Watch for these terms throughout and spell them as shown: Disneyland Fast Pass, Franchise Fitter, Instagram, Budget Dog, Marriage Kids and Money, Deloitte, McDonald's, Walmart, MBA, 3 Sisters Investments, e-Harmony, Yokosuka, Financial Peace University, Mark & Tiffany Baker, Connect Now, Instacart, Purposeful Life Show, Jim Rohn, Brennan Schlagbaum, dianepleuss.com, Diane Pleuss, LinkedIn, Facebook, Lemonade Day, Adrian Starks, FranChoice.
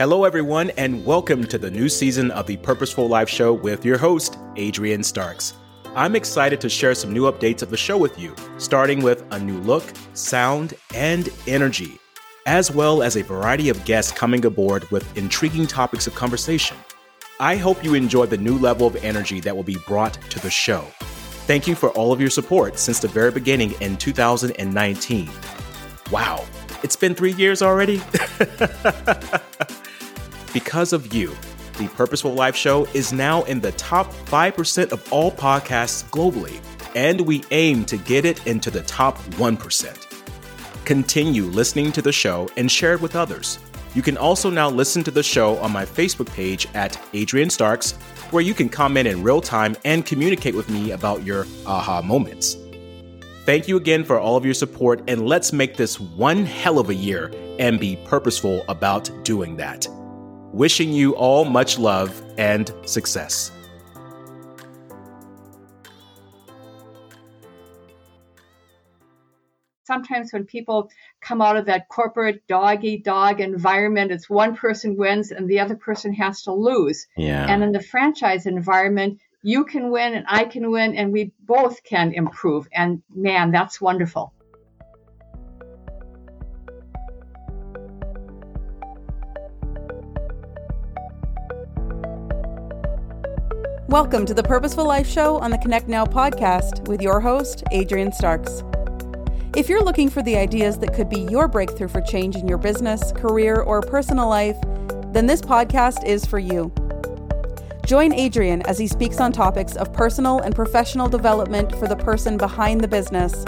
Hello, everyone, and welcome to the new season of the Purposeful Life Show with your host, Adrian Starks. I'm excited to share some new updates of the show with you, starting with a new look, sound, and energy, as well as a variety of guests coming aboard with intriguing topics of conversation. I hope you enjoy the new level of energy that will be brought to the show. Thank you for all of your support since the very beginning in 2019. Wow, it's been 3 years already? Because of you, the Purposeful Life Show is now in the top 5% of all podcasts globally, and we aim to get it into the top 1%. Continue listening to the show and share it with others. You can also now listen to the show on my Facebook page at Adrian Starks, where you can comment in real time and communicate with me about your aha moments. Thank you again for all of your support, and let's make this one hell of a year and be purposeful about doing that. Wishing you all much love and success. Sometimes when people come out of that corporate dog-eat-dog environment, it's one person wins and the other person has to lose. Yeah. And in the franchise environment, you can win and I can win and we both can improve. And man, that's wonderful. Welcome to the Purposeful Life Show on the Connect Now podcast with your host, Adrian Starks. If you're looking for the ideas that could be your breakthrough for change in your business, career, or personal life, then this podcast is for you. Join Adrian as he speaks on topics of personal and professional development for the person behind the business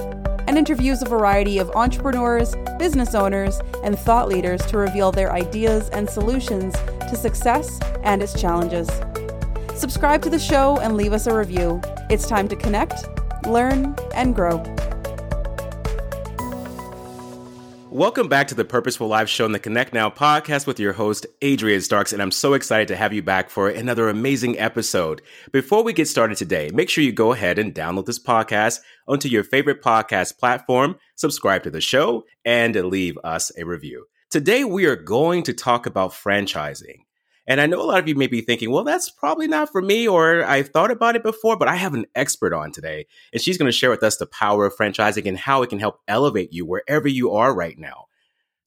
and interviews a variety of entrepreneurs, business owners, and thought leaders to reveal their ideas and solutions to success and its challenges. Subscribe to the show and leave us a review. It's time to connect, learn, and grow. Welcome back to the Purposeful Life Show and the Connect Now podcast with your host, Adrian Starks, and I'm so excited to have you back for another amazing episode. Before we get started today, make sure you go ahead and download this podcast onto your favorite podcast platform, subscribe to the show, and leave us a review. Today, we are going to talk about franchising. And I know a lot of you may be thinking, well, that's probably not for me, or I thought about it before, but I have an expert on today, and she's going to share with us the power of franchising and how it can help elevate you wherever you are right now.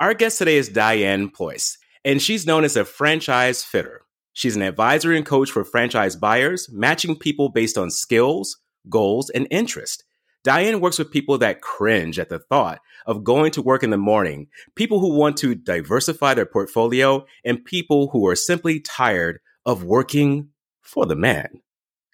Our guest today is Diane Pleuss, and she's known as a franchise fitter. She's an advisor and coach for franchise buyers, matching people based on skills, goals, and interest. Diane works with people that cringe at the thought of going to work in the morning, people who want to diversify their portfolio, and people who are simply tired of working for the man.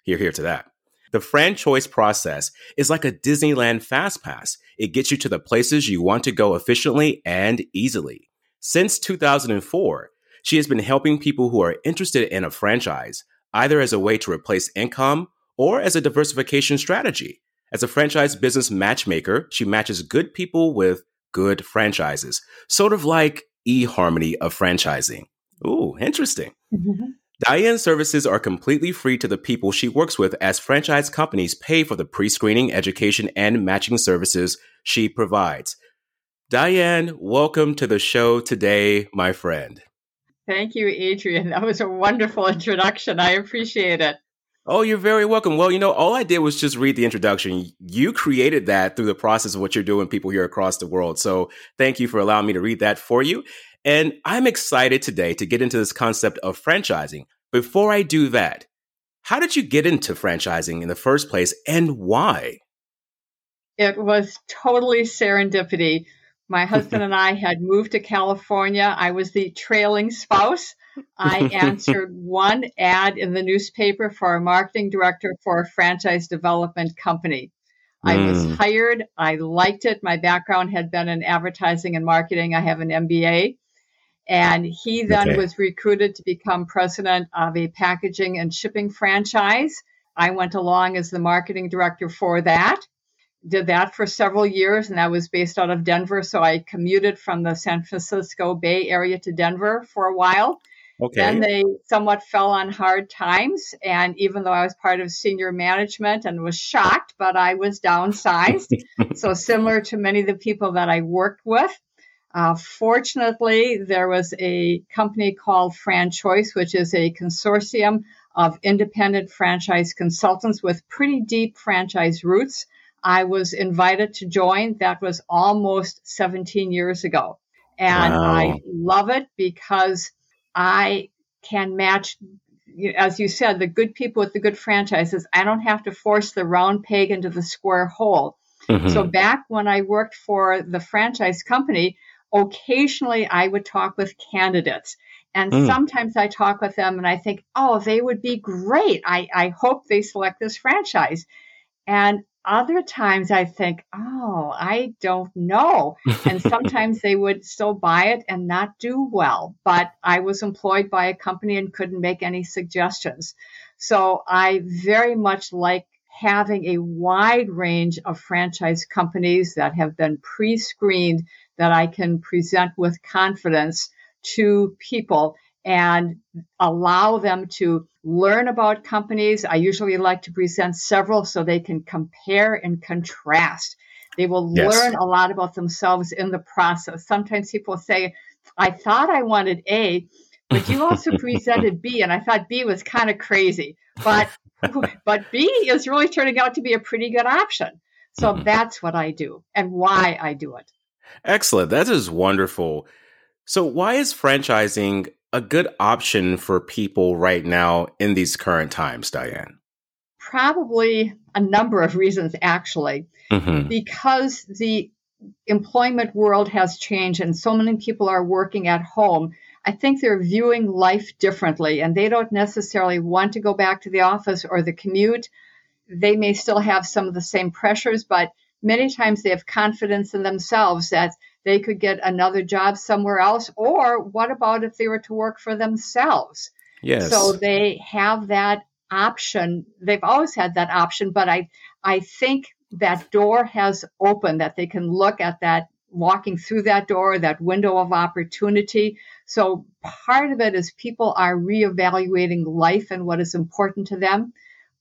Hear, hear to that. The FranChoice process is like a Disneyland Fast Pass. It gets you to the places you want to go efficiently and easily. Since 2004, she has been helping people who are interested in a franchise, either as a way to replace income or as a diversification strategy. As a franchise business matchmaker, she matches good people with good franchises, sort of like e-Harmony of franchising. Ooh, interesting. Mm-hmm. Diane's services are completely free to the people she works with as franchise companies pay for the pre-screening, education, and matching services she provides. Diane, welcome to the show today, my friend. Thank you, Adrian. That was a wonderful introduction. I appreciate it. Oh, you're very welcome. Well, you know, all I did was just read the introduction. You created that through the process of what you're doing, people here across the world. So thank you for allowing me to read that for you. And I'm excited today to get into this concept of franchising. Before I do that, how did you get into franchising in the first place and why? It was totally serendipity. My husband and I had moved to California. I was the trailing spouse. I answered one ad in the newspaper for a marketing director for a franchise development company. I was hired. I liked it. My background had been in advertising and marketing. I have an MBA. And he then was recruited to become president of a packaging and shipping franchise. I went along as the marketing director for that. Did that for several years, and that was based out of Denver. So I commuted from the San Francisco Bay Area to Denver for a while. Okay. Then they somewhat fell on hard times, and even though I was part of senior management and was shocked, but I was downsized. So similar to many of the people that I worked with, Fortunately, there was a company called FranChoice, which is a consortium of independent franchise consultants with pretty deep franchise roots. I was invited to join. That was almost 17 years ago. And wow. I love it because I can match, as you said, the good people with the good franchises. I don't have to force the round peg into the square hole. Mm-hmm. So back when I worked for the franchise company, occasionally I would talk with candidates. And sometimes I talk with them and I think, oh, they would be great. I hope they select this franchise. And other times I think, oh, I don't know. And sometimes they would still buy it and not do well. But I was employed by a company and couldn't make any suggestions. So I very much like having a wide range of franchise companies that have been pre-screened that I can present with confidence to people and allow them to learn about companies. I usually like to present several so they can compare and contrast. They will yes. learn a lot about themselves in the process. Sometimes people say, I thought I wanted A, but you also presented B, and I thought B was kind of crazy. But B is really turning out to be a pretty good option. So that's what I do and why I do it. Excellent. That is wonderful. So why is franchising a good option for people right now in these current times, Diane? Probably a number of reasons, actually, because the employment world has changed and so many people are working at home. I think they're viewing life differently and they don't necessarily want to go back to the office or the commute. They may still have some of the same pressures, but many times they have confidence in themselves that they could get another job somewhere else. Or what about if they were to work for themselves? Yes. So they have that option. They've always had that option, but I think that door has opened, that they can look at that, walking through that door, that window of opportunity. So part of it is people are reevaluating life and what is important to them.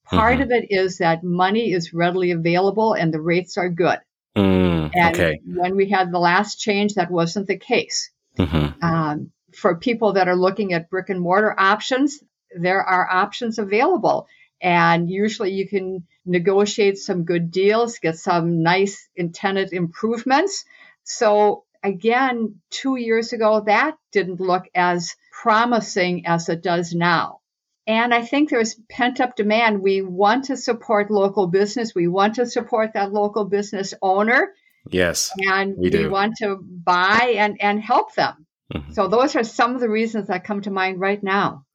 Part of it is that money is readily available and the rates are good. And when we had the last change, that wasn't the case. For people that are looking at brick and mortar options, there are options available. And usually you can negotiate some good deals, get some nice intended improvements. So again, 2 years ago, that didn't look as promising as it does now. And I think there's pent-up demand. We want to support local business. We want to support that local business owner. Yes, and we want to buy and help them. So those are some of the reasons that come to mind right now.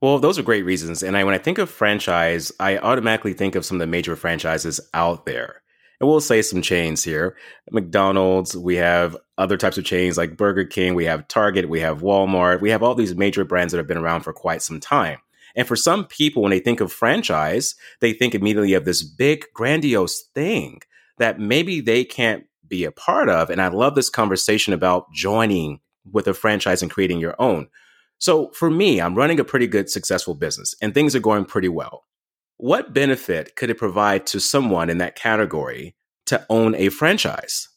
Well, those are great reasons. And when I think of franchise, I automatically think of some of the major franchises out there. And we'll say some chains here. McDonald's, we have other types of chains like Burger King, we have Target, we have Walmart. We have all these major brands that have been around for quite some time. And for some people, when they think of franchise, they think immediately of this big, grandiose thing that maybe they can't be a part of. And I love this conversation about joining with a franchise and creating your own. So for me, I'm running a pretty good, successful business and things are going pretty well. What benefit could it provide to someone in that category to own a franchise?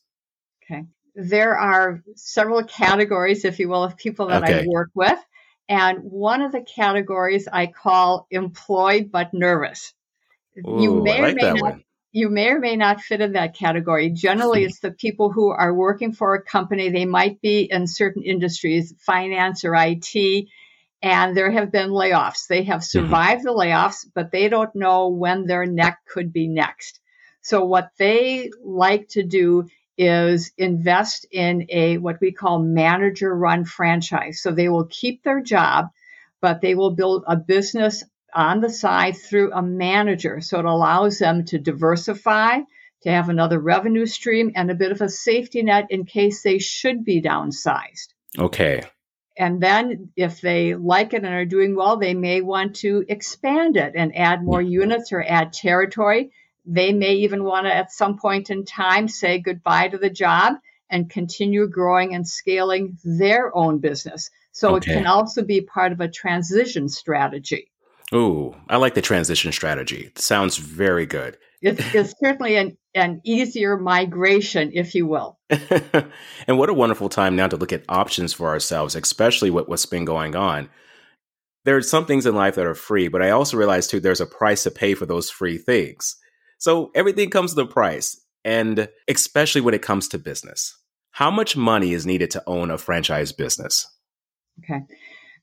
Okay. There are several categories, if you will, of people that I work with. And one of the categories I call employed but nervous. Ooh, you may or may not fit in that category. Generally, it's the people who are working for a company. They might be in certain industries, finance or IT, and there have been layoffs. They have survived the layoffs, but they don't know when their neck could be next. So what they like to do is invest in a what we call manager-run franchise. So they will keep their job, but they will build a business on the side through a manager. So it allows them to diversify, to have another revenue stream, and a bit of a safety net in case they should be downsized. Okay. And then if they like it and are doing well, they may want to expand it and add more units or add territory. They may even want to, at some point in time, say goodbye to the job and continue growing and scaling their own business. So it can also be part of a transition strategy. Ooh, I like the transition strategy. It sounds very good. It's certainly an easier migration, if you will. And what a wonderful time now to look at options for ourselves, especially with what's been going on. There are some things in life that are free, but I also realize, too, there's a price to pay for those free things. So everything comes with a price, and especially when it comes to business. How much money is needed to own a franchise business? Okay.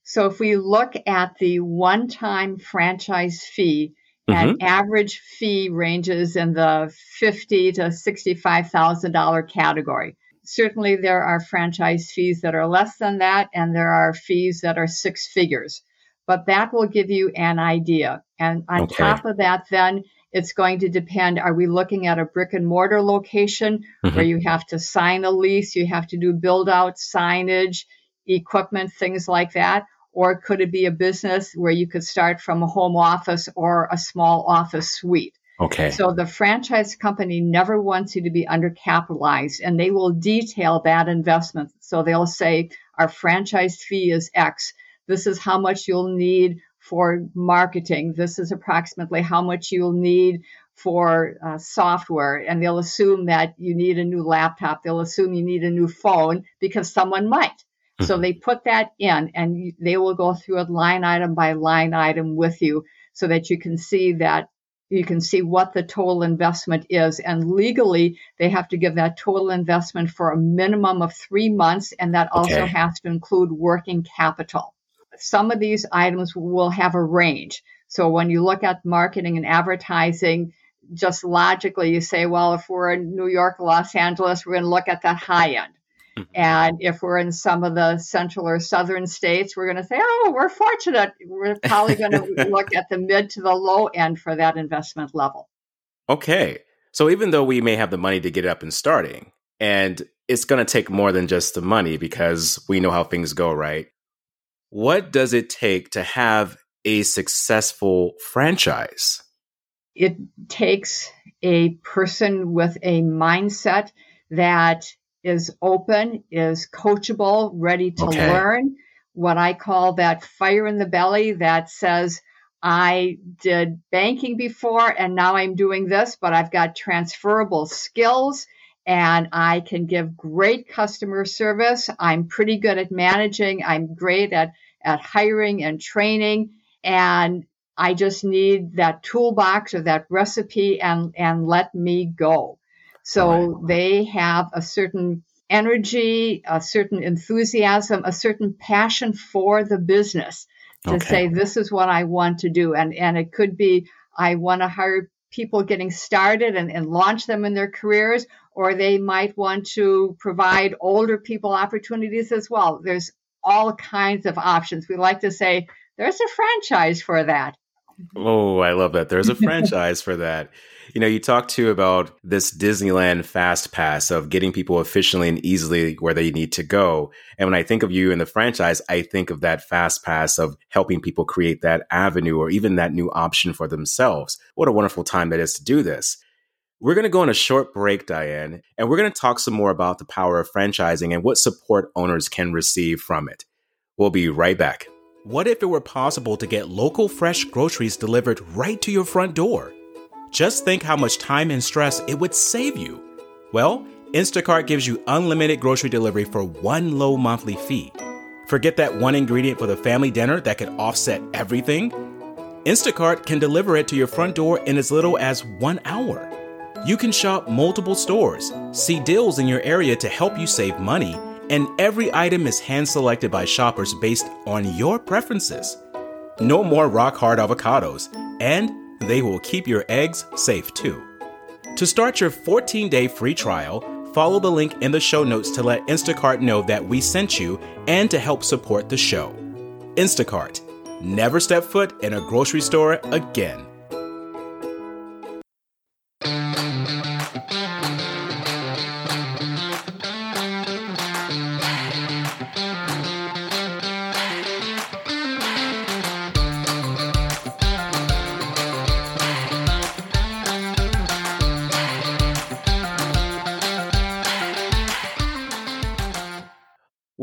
So if we look at the one-time franchise fee, an average fee ranges in the $50,000 to $65,000 category. Certainly, there are franchise fees that are less than that, and there are fees that are six figures. But that will give you an idea. And on top of that, then, it's going to depend. Are we looking at a brick and mortar location where you have to sign a lease, you have to do build-out, signage, equipment, things like that? Or could it be a business where you could start from a home office or a small office suite? Okay. So the franchise company never wants you to be undercapitalized, and they will detail that investment. So they'll say, our franchise fee is X. This is how much you'll need for marketing. This is approximately how much you'll need for software. And they'll assume that you need a new laptop. They'll assume you need a new phone because someone might. So they put that in, and they will go through it line item by line item with you so that you can see what the total investment is. And legally, they have to give that total investment for a minimum of 3 months, and that also has to include working capital. Some of these items will have a range. So when you look at marketing and advertising, just logically, you say, well, if we're in New York, Los Angeles, we're going to look at that high end. And if we're in some of the central or southern states, we're going to say, oh, we're fortunate. We're probably going to look at the mid to the low end for that investment level. Okay. So even though we may have the money to get it up and starting, and it's going to take more than just the money because we know how things go, right? What does it take to have a successful franchise? It takes a person with a mindset that is open, is coachable, ready to learn. What I call that fire in the belly that says, I did banking before and now I'm doing this, but I've got transferable skills and I can give great customer service. I'm pretty good at managing. I'm great at hiring and training. And I just need that toolbox or that recipe and let me go. So they have a certain energy, a certain enthusiasm, a certain passion for the business to say, this is what I want to do. And it could be, I want to hire people getting started and launch them in their careers, or they might want to provide older people opportunities as well. There's all kinds of options. We like to say, there's a franchise for that. Oh, I love that. There's a franchise for that. You know, you talked too about this Disneyland Fast Pass of getting people efficiently and easily where they need to go. And when I think of you in the franchise, I think of that Fast Pass of helping people create that avenue or even that new option for themselves. What a wonderful time that is to do this. We're going to go on a short break, Diane, and we're going to talk some more about the power of franchising and what support owners can receive from it. We'll be right back. What if it were possible to get local fresh groceries delivered right to your front door? Just think how much time and stress it would save you. Well, Instacart gives you unlimited grocery delivery for one low monthly fee. Forget that one ingredient for the family dinner that could offset everything? Instacart can deliver it to your front door in as little as 1 hour. You can shop multiple stores, see deals in your area to help you save money, and every item is hand-selected by shoppers based on your preferences. No more rock-hard avocados, and they will keep your eggs safe too. To start your 14-day free trial, follow the link in the show notes to let Instacart know that we sent you and to help support the show. Instacart. Never step foot in a grocery store again.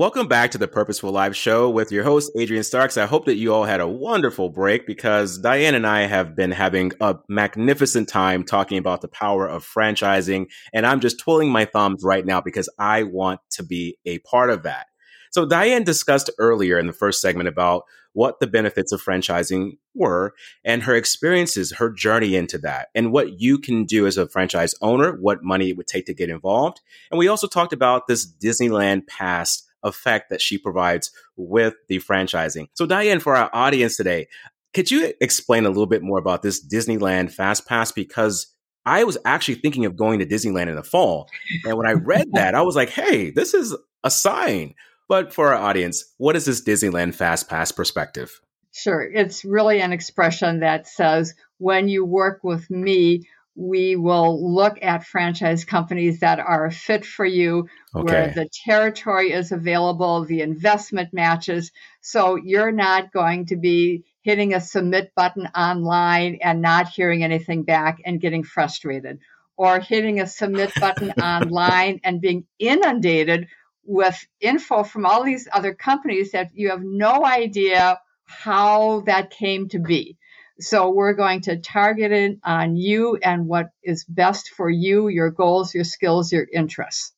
Welcome back to the Purposeful Life Show with your host, Adrian Starks. I hope that you all had a wonderful break because Diane and I have been having a magnificent time talking about the power of franchising. And I'm just twirling my thumbs right now because I want to be a part of that. So Diane discussed earlier in the first segment about what the benefits of franchising were and her experiences, her journey into that, and what you can do as a franchise owner, what money it would take to get involved. And we also talked about this Disneyland Pass effect that she provides with the franchising. So Diane, for our audience today, could you explain a little bit more about this Disneyland Fast Pass? Because I was actually thinking of going to Disneyland in the fall. And when I read that, I was like, hey, this is a sign. But for our audience, what is this Disneyland Fast Pass perspective? Sure. It's really an expression that says, when you work with me, we will look at franchise companies that are a fit for you, where the territory is available, the investment matches. So you're not going to be hitting a submit button online and not hearing anything back and getting frustrated, or hitting a submit button online and being inundated with info from all these other companies that you have no idea how that came to be. So we're going to target it on you and what is best for you, your goals, your skills, your interests.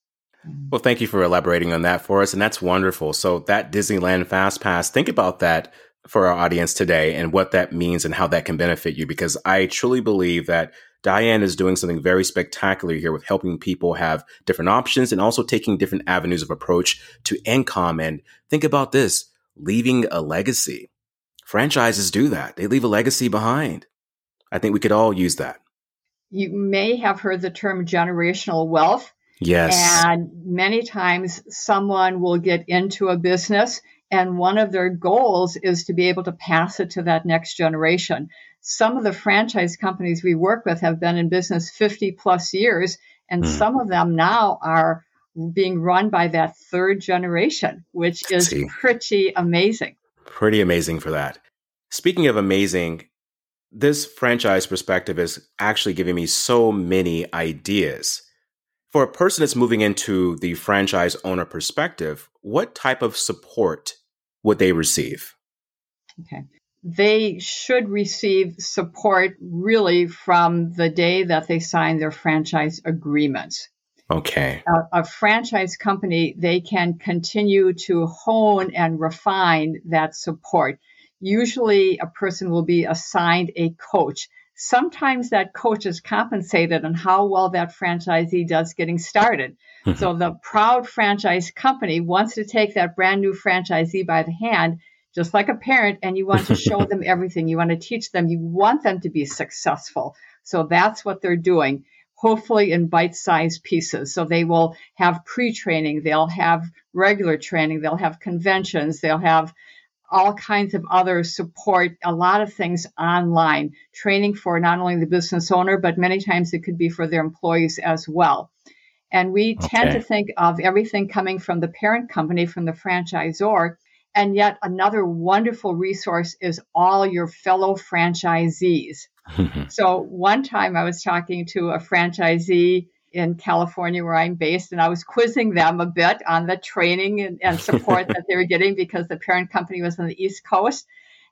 Well, thank you for elaborating on that for us. And that's wonderful. So that Disneyland Fast Pass, think about that for our audience today and what that means and how that can benefit you, because I truly believe that Diane is doing something very spectacular here with helping people have different options and also taking different avenues of approach to income. And think about this, leaving a legacy. Franchises do that. They leave a legacy behind. I think we could all use that. You may have heard the term generational wealth. Yes. And many times someone will get into a business and one of their goals is to be able to pass it to that next generation. Some of the franchise companies we work with have been in business 50 plus years, and some of them now are being run by that third generation, which is pretty amazing. Pretty amazing for that. Speaking of amazing, this franchise perspective is actually giving me so many ideas. For a person that's moving into the franchise owner perspective, what type of support would they receive? Okay. They should receive support really from the day that they sign their franchise agreements. Okay. A franchise company, they can continue to hone and refine that support. Usually a person will be assigned a coach. Sometimes that coach is compensated on how well that franchisee does getting started. So the proud franchise company wants to take that brand new franchisee by the hand, just like a parent, and you want to show them everything. You want to teach them. You want them to be successful. So that's what they're doing, hopefully in bite-sized pieces. So they will have pre-training. They'll have regular training. They'll have conventions. They'll have all kinds of other support, a lot of things online, training for not only the business owner, but many times it could be for their employees as well. And we tend to think of everything coming from the parent company, from the franchisor. And yet another wonderful resource is all your fellow franchisees. So one time I was talking to a franchisee in California where I'm based, and I was quizzing them a bit on the training and support that they were getting because the parent company was on the East Coast.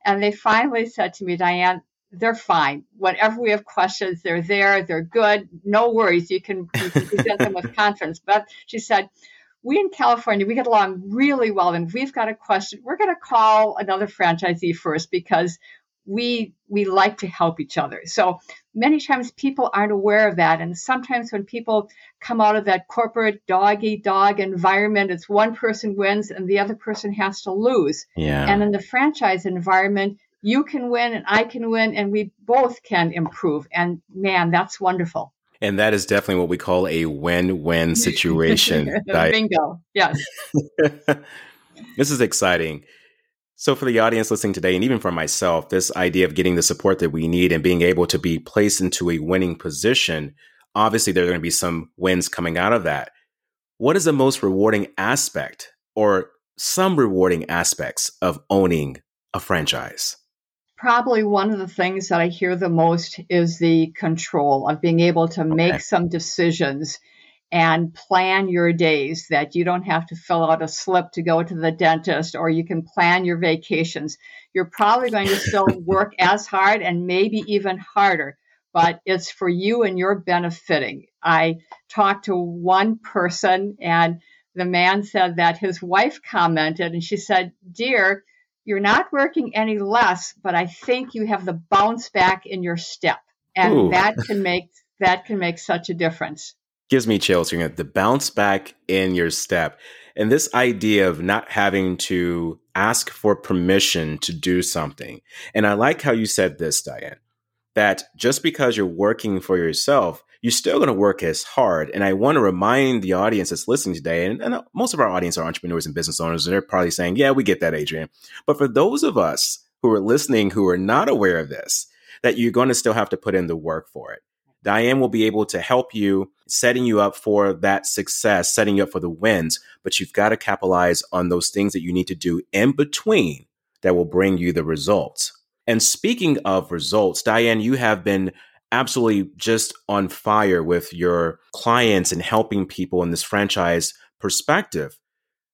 And they finally said to me, Diane, they're fine. Whenever we have questions, they're there, they're good. No worries. You can present them with confidence. But she said, we in California, we get along really well. And we've got a question. We're going to call another franchisee first because we like to help each other. So many times people aren't aware of that. And sometimes when people come out of that corporate dog-eat-dog environment, it's one person wins and the other person has to lose. Yeah. And in the franchise environment, you can win and I can win and we both can improve. And man, that's wonderful. And that is definitely what we call a win-win situation. Bingo. Yes. This is exciting. So for the audience listening today, and even for myself, this idea of getting the support that we need and being able to be placed into a winning position, obviously there are going to be some wins coming out of that. What is the most rewarding aspect or some rewarding aspects of owning a franchise? Probably one of the things that I hear the most is the control of being able to make some decisions and plan your days, that you don't have to fill out a slip to go to the dentist, or you can plan your vacations. You're probably going to still work as hard and maybe even harder, but it's for you and you're benefiting. I talked to one person and the man said that his wife commented and she said, "Dear, you're not working any less, but I think you have the bounce back in your step." And ooh, that can make such a difference. Gives me chills. You're going to have the bounce back in your step. And this idea of not having to ask for permission to do something. And I like how you said this, Diane, that just because you're working for yourself, you're still going to work as hard. And I want to remind the audience that's listening today, and most of our audience are entrepreneurs and business owners, and they're probably saying, yeah, we get that, Adrian. But for those of us who are listening, who are not aware of this, that you're going to still have to put in the work for it. Diane will be able to help you, setting you up for that success, setting you up for the wins, but you've got to capitalize on those things that you need to do in between that will bring you the results. And speaking of results, Diane, you have been absolutely just on fire with your clients and helping people in this franchise perspective.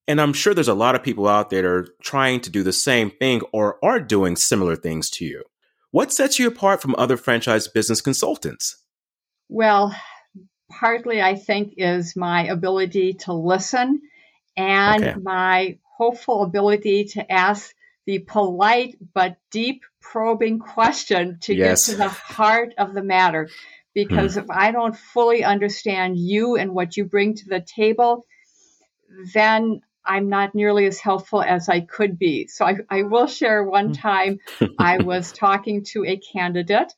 And I'm sure there's a lot of people out there that are trying to do the same thing or are doing similar things to you. What sets you apart from other franchise business consultants? Well, partly I think is my ability to listen and my hopeful ability to ask the polite but deep probing question to get to the heart of the matter. Because if I don't fully understand you and what you bring to the table, then I'm not nearly as helpful as I could be. So I will share one time I was talking to a candidate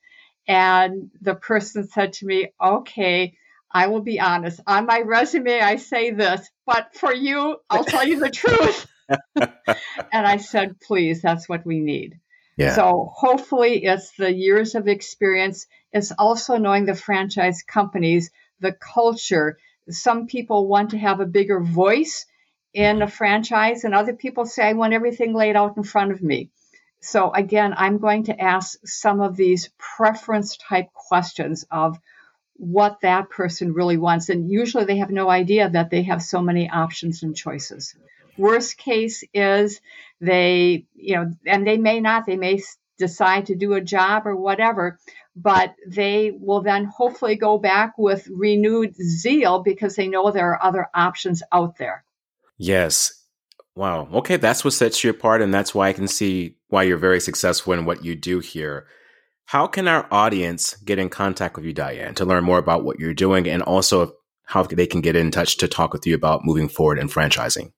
and the person said to me, "Okay, I will be honest. On my resume, I say this, but for you, I'll tell you the truth." And I said, "Please, that's what we need." Yeah. So hopefully it's the years of experience. It's also knowing the franchise companies, the culture. Some people want to have a bigger voice in a franchise, and other people say, "I want everything laid out in front of me." So again, I'm going to ask some of these preference type questions of what that person really wants. And usually they have no idea that they have so many options and choices. Worst case is they may decide to do a job or whatever, but they will then hopefully go back with renewed zeal because they know there are other options out there. Yes. Wow. Okay. That's what sets you apart. And that's why I can see why you're very successful in what you do here. How can our audience get in contact with you, Diane, to learn more about what you're doing and also how they can get in touch to talk with you about moving forward in franchising?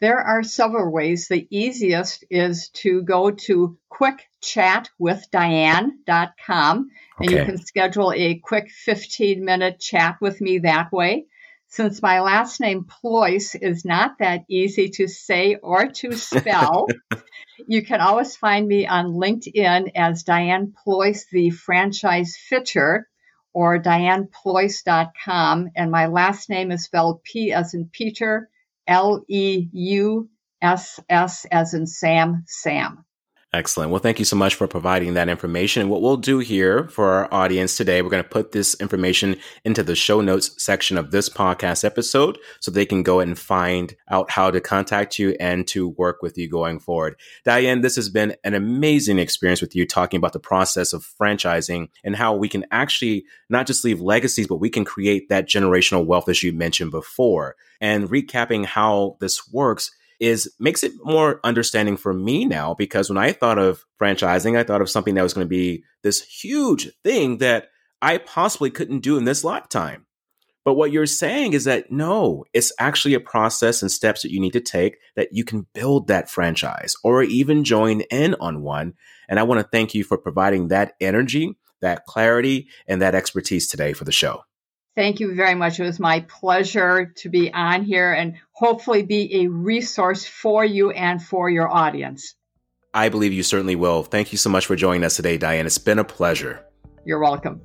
There are several ways. The easiest is to go to quickchatwithdiane.com and you can schedule a quick 15-minute chat with me that way. Since my last name, Pleuss, is not that easy to say or to spell, you can always find me on LinkedIn as Diane Pleuss, the Franchise Fitter, or dianepleuss.com. And my last name is spelled P as in Peter, L-E-U-S-S as in Sam. Excellent. Well, thank you so much for providing that information. And what we'll do here for our audience today, we're going to put this information into the show notes section of this podcast episode so they can go and find out how to contact you and to work with you going forward. Diane, this has been an amazing experience with you talking about the process of franchising and how we can actually not just leave legacies, but we can create that generational wealth as you mentioned before. And recapping how this works makes it more understanding for me now, because when I thought of franchising, I thought of something that was going to be this huge thing that I possibly couldn't do in this lifetime. But what you're saying is that, no, it's actually a process and steps that you need to take that you can build that franchise or even join in on one. And I want to thank you for providing that energy, that clarity, and that expertise today for the show. Thank you very much. It was my pleasure to be on here and hopefully be a resource for you and for your audience. I believe you certainly will. Thank you so much for joining us today, Diane. It's been a pleasure. You're welcome.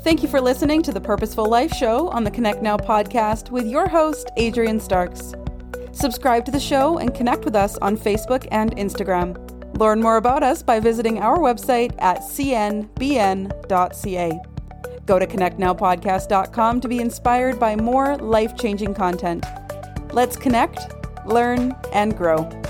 Thank you for listening to the Purposeful Life Show on the Connect Now podcast with your host, Adrian Starks. Subscribe to the show and connect with us on Facebook and Instagram. Learn more about us by visiting our website at cnbn.ca. Go to connectnowpodcast.com to be inspired by more life-changing content. Let's connect, learn, and grow.